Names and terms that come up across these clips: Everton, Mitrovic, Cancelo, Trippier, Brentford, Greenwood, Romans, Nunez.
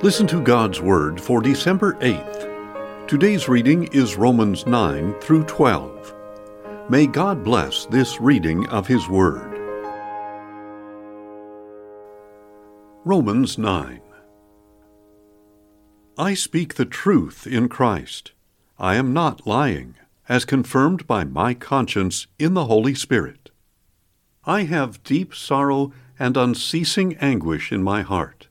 Listen to God's Word for December 8th. Today's reading is Romans 9 through 12. May God bless this reading of His Word. Romans 9. I speak the truth in Christ. I am not lying, as confirmed by my conscience in the Holy Spirit. I have deep sorrow and unceasing anguish in my heart.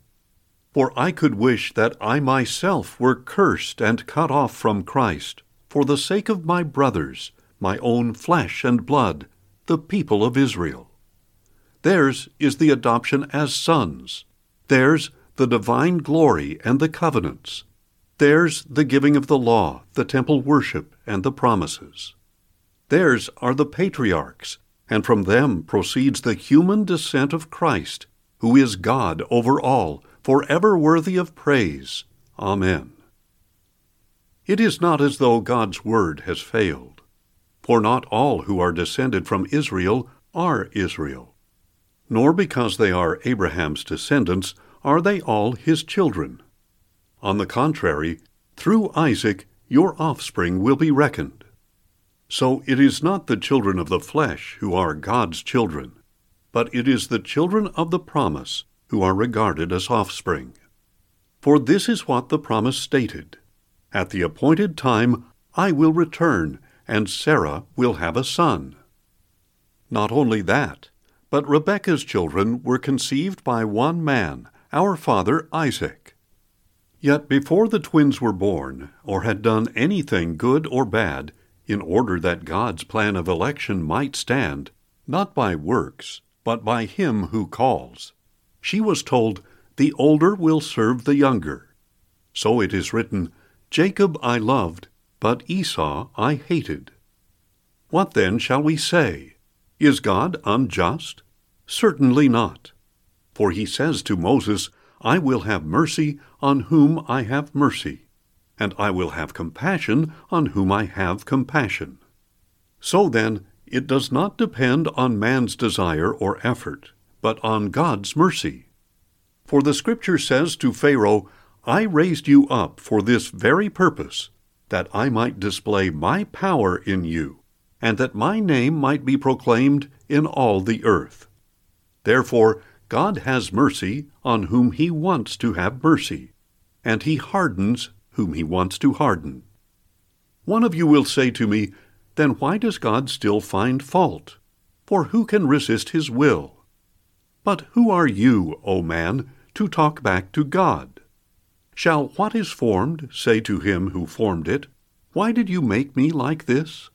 For I could wish that I myself were cursed and cut off from Christ, for the sake of my brothers, my own flesh and blood, the people of Israel. Theirs is the adoption as sons. Theirs the divine glory and the covenants. Theirs the giving of the law, the temple worship, and the promises. Theirs are the patriarchs, and from them proceeds the human descent of Christ, who is God over all, forever worthy of praise. Amen. It is not as though God's word has failed, for not all who are descended from Israel are Israel, nor because they are Abraham's descendants are they all his children. On the contrary, through Isaac your offspring will be reckoned. So it is not the children of the flesh who are God's children, but it is the children of the promise who are regarded as offspring. For this is what the promise stated, "At the appointed time I will return, and Sarah will have a son." Not only that, but Rebekah's children were conceived by one man, our father Isaac. Yet before the twins were born, or had done anything good or bad, in order that God's plan of election might stand, not by works, but by Him who calls, she was told, "The older will serve the younger." So it is written, "Jacob I loved, but Esau I hated." What then shall we say? Is God unjust? Certainly not. For He says to Moses, "I will have mercy on whom I have mercy, and I will have compassion on whom I have compassion." So then, it does not depend on man's desire or effort, but on God's mercy. For the Scripture says to Pharaoh, "I raised you up for this very purpose, that I might display my power in you, and that my name might be proclaimed in all the earth." Therefore, God has mercy on whom He wants to have mercy, and He hardens whom He wants to harden. One of you will say to me, "Then why does God still find fault? For who can resist His will?" But who are you, O man, to talk back to God? Shall what is formed say to him who formed it, "Why did you make me like this?"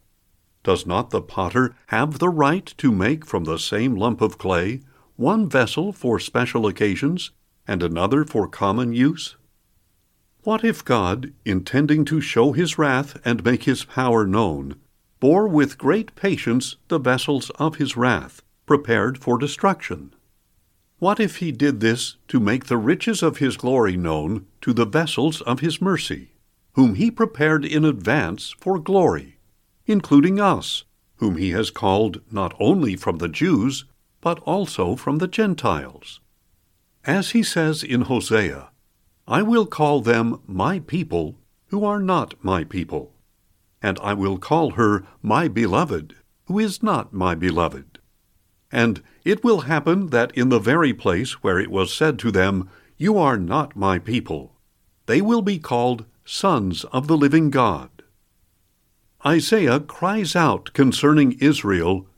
Does not the potter have the right to make from the same lump of clay one vessel for special occasions and another for common use? What if God, intending to show His wrath and make His power known, bore with great patience the vessels of His wrath, prepared for destruction? What if He did this to make the riches of His glory known to the vessels of His mercy, whom He prepared in advance for glory, including us, whom He has called not only from the Jews, but also from the Gentiles? As He says in Hosea, "I will call them my people who are not my people, and I will call her my beloved who is not my beloved." And it will happen that in the very place where it was said to them, "You are not my people," they will be called sons of the living God. Isaiah cries out concerning Israel,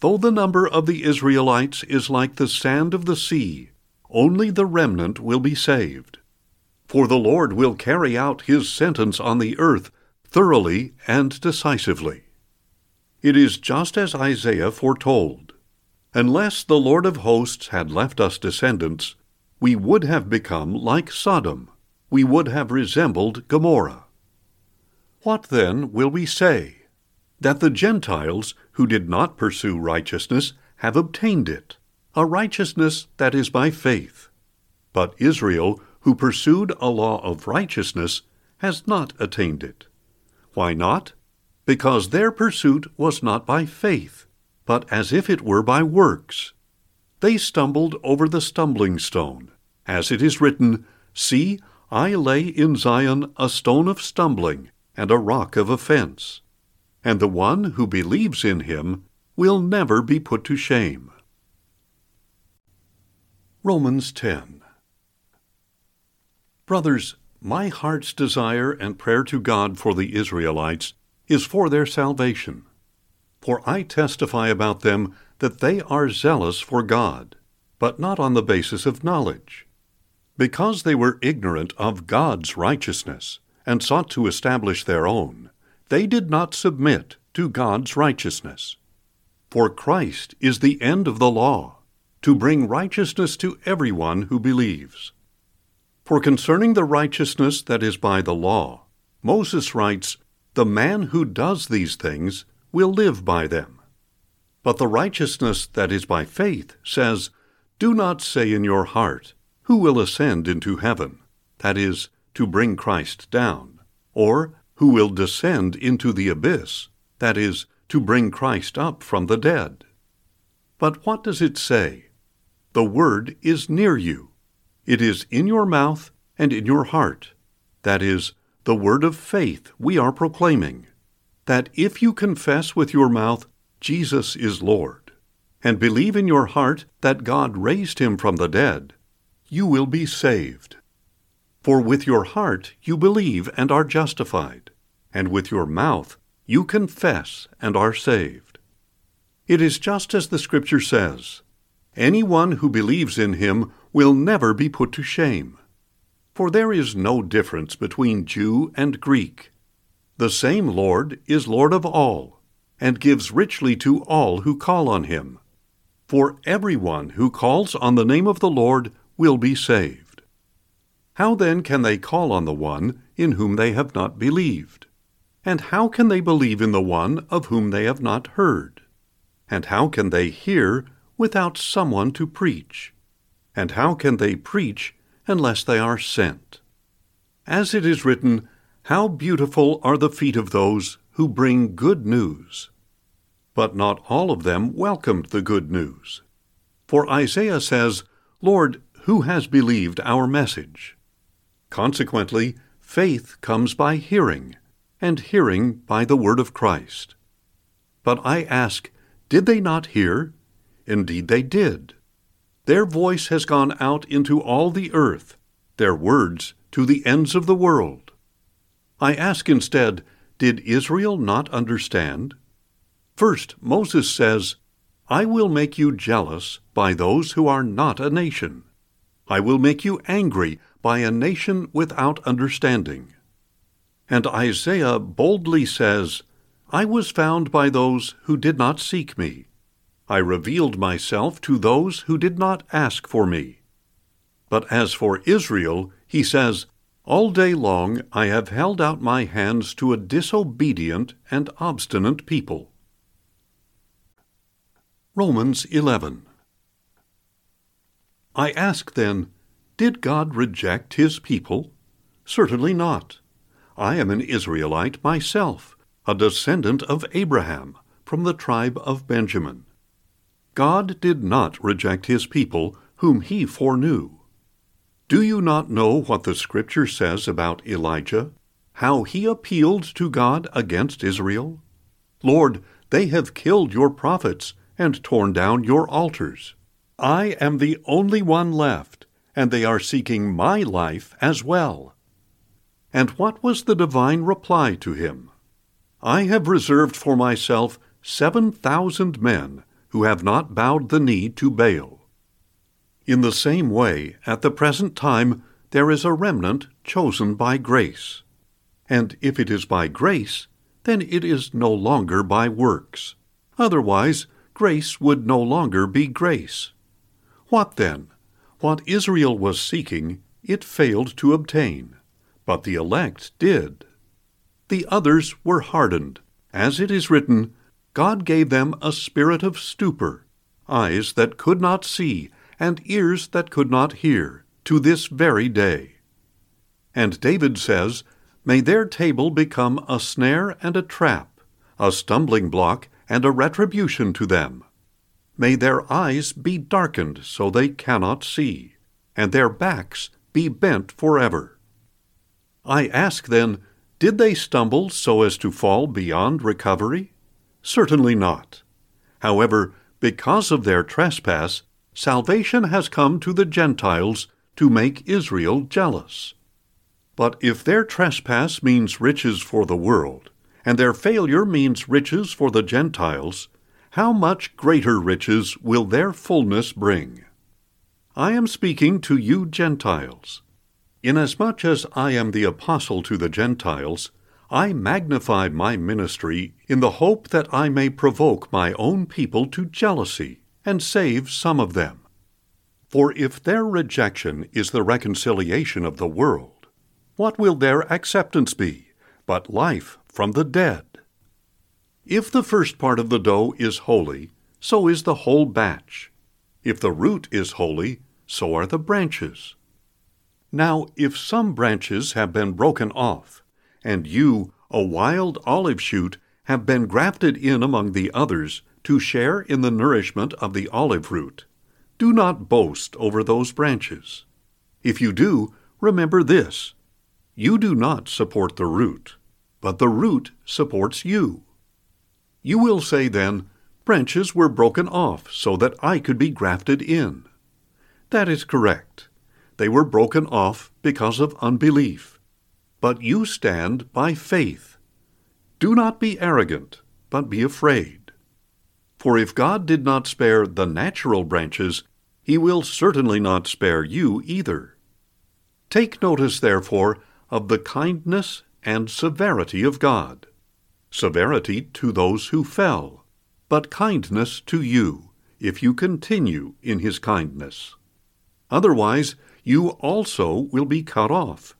"Though the number of the Israelites is like the sand of the sea, only the remnant will be saved. For the Lord will carry out His sentence on the earth thoroughly and decisively." It is just as Isaiah foretold. Unless the Lord of hosts had left us descendants, we would have become like Sodom. We would have resembled Gomorrah. What then will we say? That the Gentiles, who did not pursue righteousness, have obtained it, a righteousness that is by faith. But Israel, who pursued a law of righteousness, has not attained it. Why not? Because their pursuit was not by faith, but as if it were by works. They stumbled over the stumbling stone, as it is written, See, I lay in Zion a stone of stumbling and a rock of offense, and the one who believes in him will never be put to shame. Romans 10. Brothers, my heart's desire and prayer to God for the Israelites is for their salvation. For I testify about them that they are zealous for God, but not on the basis of knowledge. Because they were ignorant of God's righteousness and sought to establish their own, they did not submit to God's righteousness. For Christ is the end of the law, to bring righteousness to everyone who believes. For concerning the righteousness that is by the law, Moses writes, "The man who does these things will live by them." But the righteousness that is by faith says, "Do not say in your heart, 'Who will ascend into heaven?'" That is, to bring Christ down. Or, "Who will descend into the abyss?" That is, to bring Christ up from the dead. But what does it say? The word is near you. It is in your mouth and in your heart. That is, the word of faith we are proclaiming, that if you confess with your mouth Jesus is Lord, and believe in your heart that God raised him from the dead, you will be saved. For with your heart you believe and are justified, and with your mouth you confess and are saved. It is just as the Scripture says, anyone who believes in him will never be put to shame. For there is no difference between Jew and Greek. The same Lord is Lord of all, and gives richly to all who call on him. For everyone who calls on the name of the Lord will be saved. How then can they call on the one in whom they have not believed? And how can they believe in the one of whom they have not heard? And how can they hear without someone to preach? And how can they preach unless they are sent? As it is written, "How beautiful are the feet of those who bring good news!" But not all of them welcomed the good news. For Isaiah says, "Lord, who has believed our message?" Consequently, faith comes by hearing, and hearing by the word of Christ. But I ask, did they not hear? Indeed they did. Their voice has gone out into all the earth, their words to the ends of the world. I ask instead, did Israel not understand? First, Moses says, "I will make you jealous by those who are not a nation. I will make you angry by a nation without understanding." And Isaiah boldly says, "I was found by those who did not seek me. I revealed myself to those who did not ask for me." But as for Israel, he says, "All day long I have held out my hands to a disobedient and obstinate people." Romans 11. I ask then, did God reject his people? Certainly not. I am an Israelite myself, a descendant of Abraham, from the tribe of Benjamin. God did not reject his people, whom he foreknew. Do you not know what the Scripture says about Elijah, how he appealed to God against Israel? "Lord, they have killed your prophets and torn down your altars. I am the only one left, and they are seeking my life as well." And what was the divine reply to him? "I have reserved for myself 7,000 men who have not bowed the knee to Baal." In the same way, at the present time, there is a remnant chosen by grace. And if it is by grace, then it is no longer by works. Otherwise, grace would no longer be grace. What then? What Israel was seeking, it failed to obtain, but the elect did. The others were hardened, as it is written, "God gave them a spirit of stupor, eyes that could not see, and ears that could not hear, to this very day." And David says, "May their table become a snare and a trap, a stumbling block and a retribution to them. May their eyes be darkened so they cannot see, and their backs be bent forever. I ask then, did they stumble so as to fall beyond recovery? Certainly not. However, because of their trespass, salvation has come to the Gentiles to make Israel jealous. But if their trespass means riches for the world, and their failure means riches for the Gentiles, how much greater riches will their fullness bring? I am speaking to you Gentiles. Inasmuch as I am the apostle to the Gentiles, I magnify my ministry in the hope that I may provoke my own people to jealousy and save some of them. For if their rejection is the reconciliation of the world, what will their acceptance be but life from the dead? If the first part of the dough is holy, so is the whole batch. If the root is holy, so are the branches. Now, if some branches have been broken off, and you, a wild olive shoot, have been grafted in among the others to share in the nourishment of the olive root, do not boast over those branches. If you do, remember this: you do not support the root, but the root supports you. You will say then, branches were broken off so that I could be grafted in. That is correct. They were broken off because of unbelief. But you stand by faith. Do not be arrogant, but be afraid. For if God did not spare the natural branches, he will certainly not spare you either. Take notice, therefore, of the kindness and severity of God. Severity to those who fell, but kindness to you, if you continue in his kindness. Otherwise, you also will be cut off.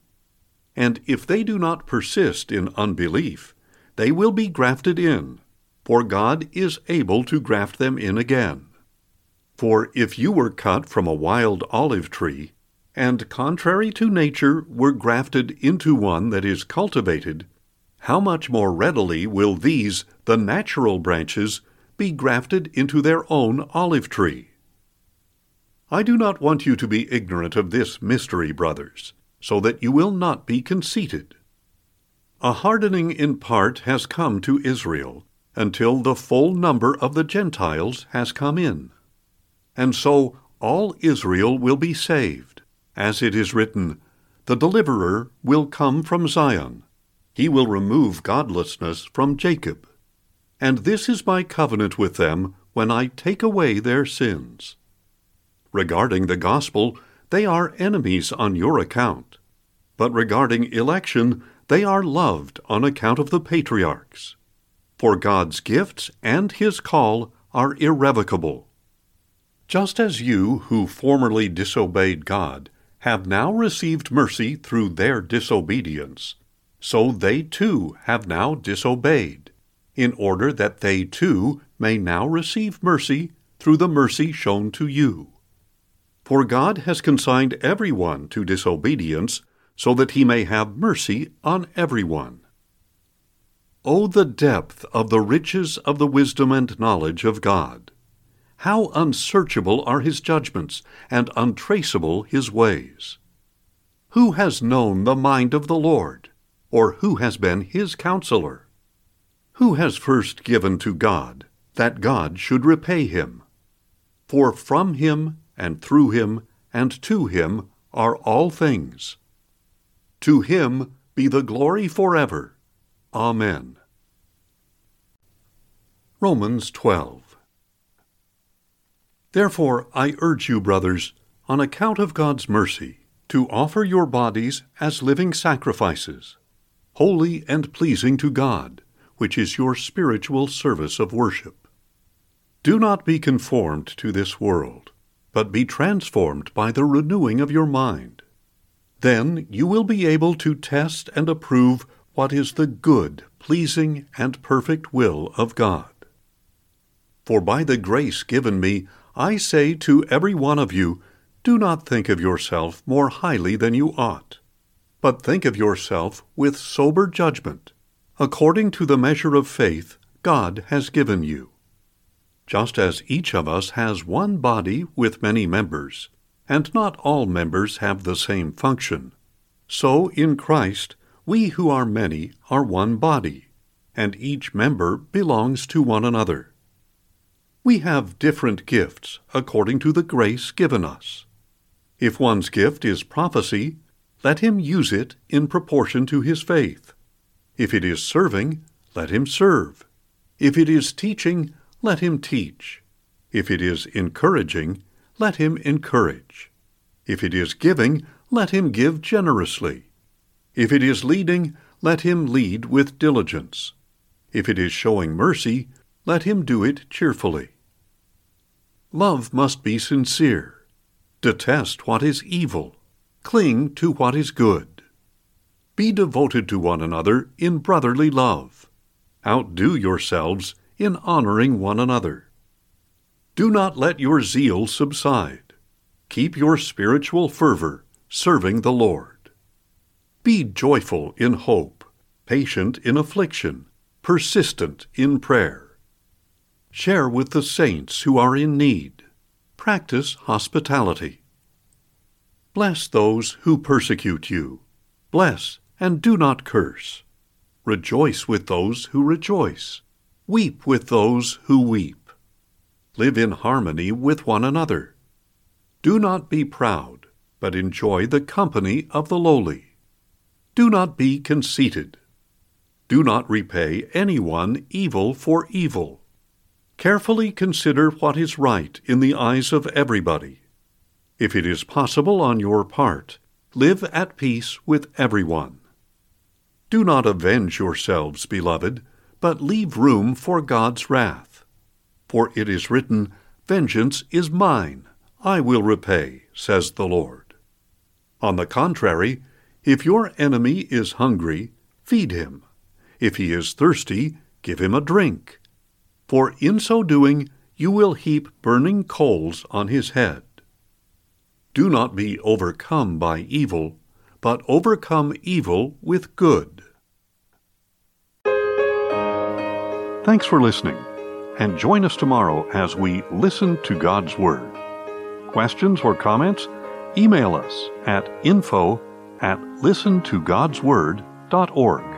And if they do not persist in unbelief, they will be grafted in, for God is able to graft them in again. For if you were cut from a wild olive tree, and contrary to nature were grafted into one that is cultivated, how much more readily will these, the natural branches, be grafted into their own olive tree? I do not want you to be ignorant of this mystery, brothers, so that you will not be conceited. A hardening in part has come to Israel, until the full number of the Gentiles has come in. And so all Israel will be saved, as it is written, "The deliverer will come from Zion. He will remove godlessness from Jacob. And this is my covenant with them when I take away their sins." Regarding the gospel, they are enemies on your account. But regarding election, they are loved on account of the patriarchs. For God's gifts and his call are irrevocable. Just as you who formerly disobeyed God have now received mercy through their disobedience, so they too have now disobeyed, in order that they too may now receive mercy through the mercy shown to you. For God has consigned everyone to disobedience, so that he may have mercy on everyone. Oh, the depth of the riches of the wisdom and knowledge of God! How unsearchable are his judgments, and untraceable his ways! Who has known the mind of the Lord? Or who has been his counselor? Who has first given to God, that God should repay him? For from him, and through him, and to him are all things. To him be the glory forever. Amen. Romans 12. Therefore I urge you, brothers, on account of God's mercy, to offer your bodies as living sacrifices, holy and pleasing to God, which is your spiritual service of worship. Do not be conformed to this world, but be transformed by the renewing of your mind. Then you will be able to test and approve what is the good, pleasing, and perfect will of God. For by the grace given me, I say to every one of you, do not think of yourself more highly than you ought, but think of yourself with sober judgment, according to the measure of faith God has given you. Just as each of us has one body with many members, and not all members have the same function. So in Christ, we who are many are one body, and each member belongs to one another. We have different gifts according to the grace given us. If one's gift is prophecy, let him use it in proportion to his faith. If it is serving, let him serve. If it is teaching, let him teach. If it is encouraging, let him encourage. If it is giving, let him give generously. If it is leading, let him lead with diligence. If it is showing mercy, let him do it cheerfully. Love must be sincere. Detest what is evil. Cling to what is good. Be devoted to one another in brotherly love. Outdo yourselves in honoring one another. Do not let your zeal subside. Keep your spiritual fervor, serving the Lord. Be joyful in hope, patient in affliction, persistent in prayer. Share with the saints who are in need. Practice hospitality. Bless those who persecute you. Bless and do not curse. Rejoice with those who rejoice. Weep with those who weep. Live in harmony with one another. Do not be proud, but enjoy the company of the lowly. Do not be conceited. Do not repay anyone evil for evil. Carefully consider what is right in the eyes of everybody. If it is possible on your part, live at peace with everyone. Do not avenge yourselves, beloved, but leave room for God's wrath. For it is written, "Vengeance is mine, I will repay," says the Lord. On the contrary, if your enemy is hungry, feed him. If he is thirsty, give him a drink. For in so doing, you will heap burning coals on his head. Do not be overcome by evil, but overcome evil with good. Thanks for listening, and join us tomorrow as we listen to God's Word. Questions or comments? Email us at info@listentogodsword.org.